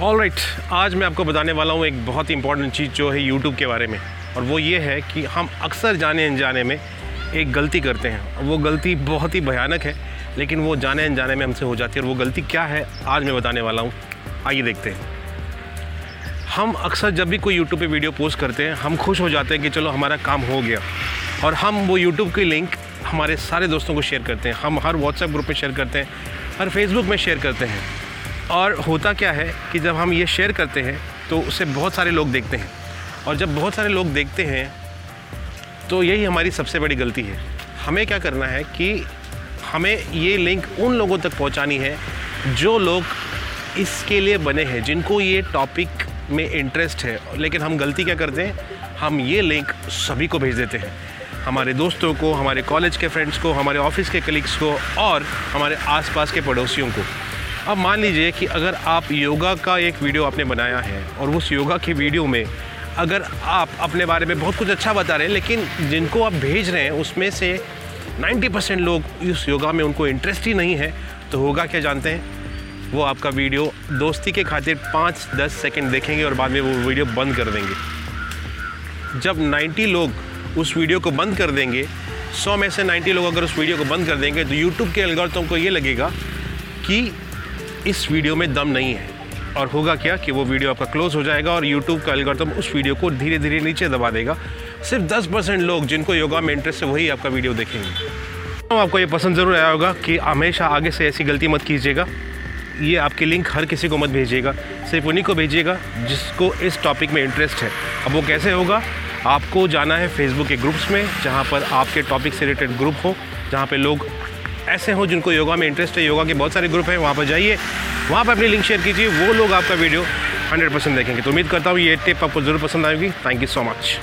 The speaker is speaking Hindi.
ऑलराइट, आज मैं आपको बताने वाला हूँ एक बहुत ही इंपॉर्टेंट चीज़ जो है यूट्यूब के बारे में, और वो ये है कि हम अक्सर जाने अनजाने में एक गलती करते हैं और वो गलती बहुत ही भयानक है, लेकिन वो जाने अनजाने में हमसे हो जाती है। और वो गलती क्या है आज मैं बताने वाला हूँ, आइए देखते हैं। हम अक्सर जब भी कोई यूट्यूब पे वीडियो पोस्ट करते हैं हम खुश हो जाते हैं कि चलो हमारा काम हो गया, और हम वो यूट्यूब की लिंक हमारे सारे दोस्तों को शेयर करते हैं, हम हर व्हाट्सएप ग्रुप में शेयर करते हैं, हर फेसबुक में शेयर करते हैं। और होता क्या है कि जब हम ये शेयर करते हैं तो उसे बहुत सारे लोग देखते हैं, और जब बहुत सारे लोग देखते हैं तो यही हमारी सबसे बड़ी गलती है। हमें क्या करना है कि हमें ये लिंक उन लोगों तक पहुंचानी है जो लोग इसके लिए बने हैं, जिनको ये टॉपिक में इंटरेस्ट है। लेकिन हम गलती क्या करते हैं, हम ये लिंक सभी को भेज देते हैं, हमारे दोस्तों को, हमारे कॉलेज के फ्रेंड्स को, हमारे ऑफिस के कलीग्स को और हमारे आसपास के पड़ोसियों को। अब मान लीजिए कि अगर आप योगा का एक वीडियो आपने बनाया है और उस योगा के वीडियो में अगर आप अपने बारे में बहुत कुछ अच्छा बता रहे हैं, लेकिन जिनको आप भेज रहे हैं उसमें से 90% लोग इस योगा में उनको इंटरेस्ट ही नहीं है, तो होगा क्या जानते हैं, वो आपका वीडियो दोस्ती के खातिर 5-10 सेकंड देखेंगे और बाद में वो वीडियो बंद कर देंगे। जब 90 लोग उस वीडियो को बंद कर देंगे, 100 में से 90 लोग अगर उस वीडियो को बंद कर देंगे तो यूट्यूब के एल्गोरिथम को ये लगेगा कि इस वीडियो में दम नहीं है, और होगा क्या कि वो वीडियो आपका क्लोज हो जाएगा और यूट्यूब का एल्गोरिथम उस वीडियो को धीरे धीरे नीचे दबा देगा। सिर्फ 10% लोग जिनको योगा में इंटरेस्ट है वही आपका वीडियो देखेंगे। तो आपको ये पसंद ज़रूर आया होगा कि हमेशा आगे से ऐसी गलती मत कीजिएगा, ये आपकी लिंक हर किसी को मत भेजिएगा, सिर्फ उन्हीं को भेजिएगा जिसको इस टॉपिक में इंटरेस्ट है। अब वो कैसे होगा, आपको जाना है फेसबुक के ग्रुप्स में जहाँ पर आपके टॉपिक से रिलेटेड ग्रुप हो, जहाँ पर लोग ऐसे हो जिनको योगा में इंटरेस्ट है, योगा के बहुत सारे ग्रुप हैं, वहाँ पर जाइए, वहाँ पर अपनी लिंक शेयर कीजिए, वो लोग आपका वीडियो 100% देखेंगे। तो उम्मीद करता हूँ ये टिप आपको ज़रूर पसंद आएगी। Thank you so much.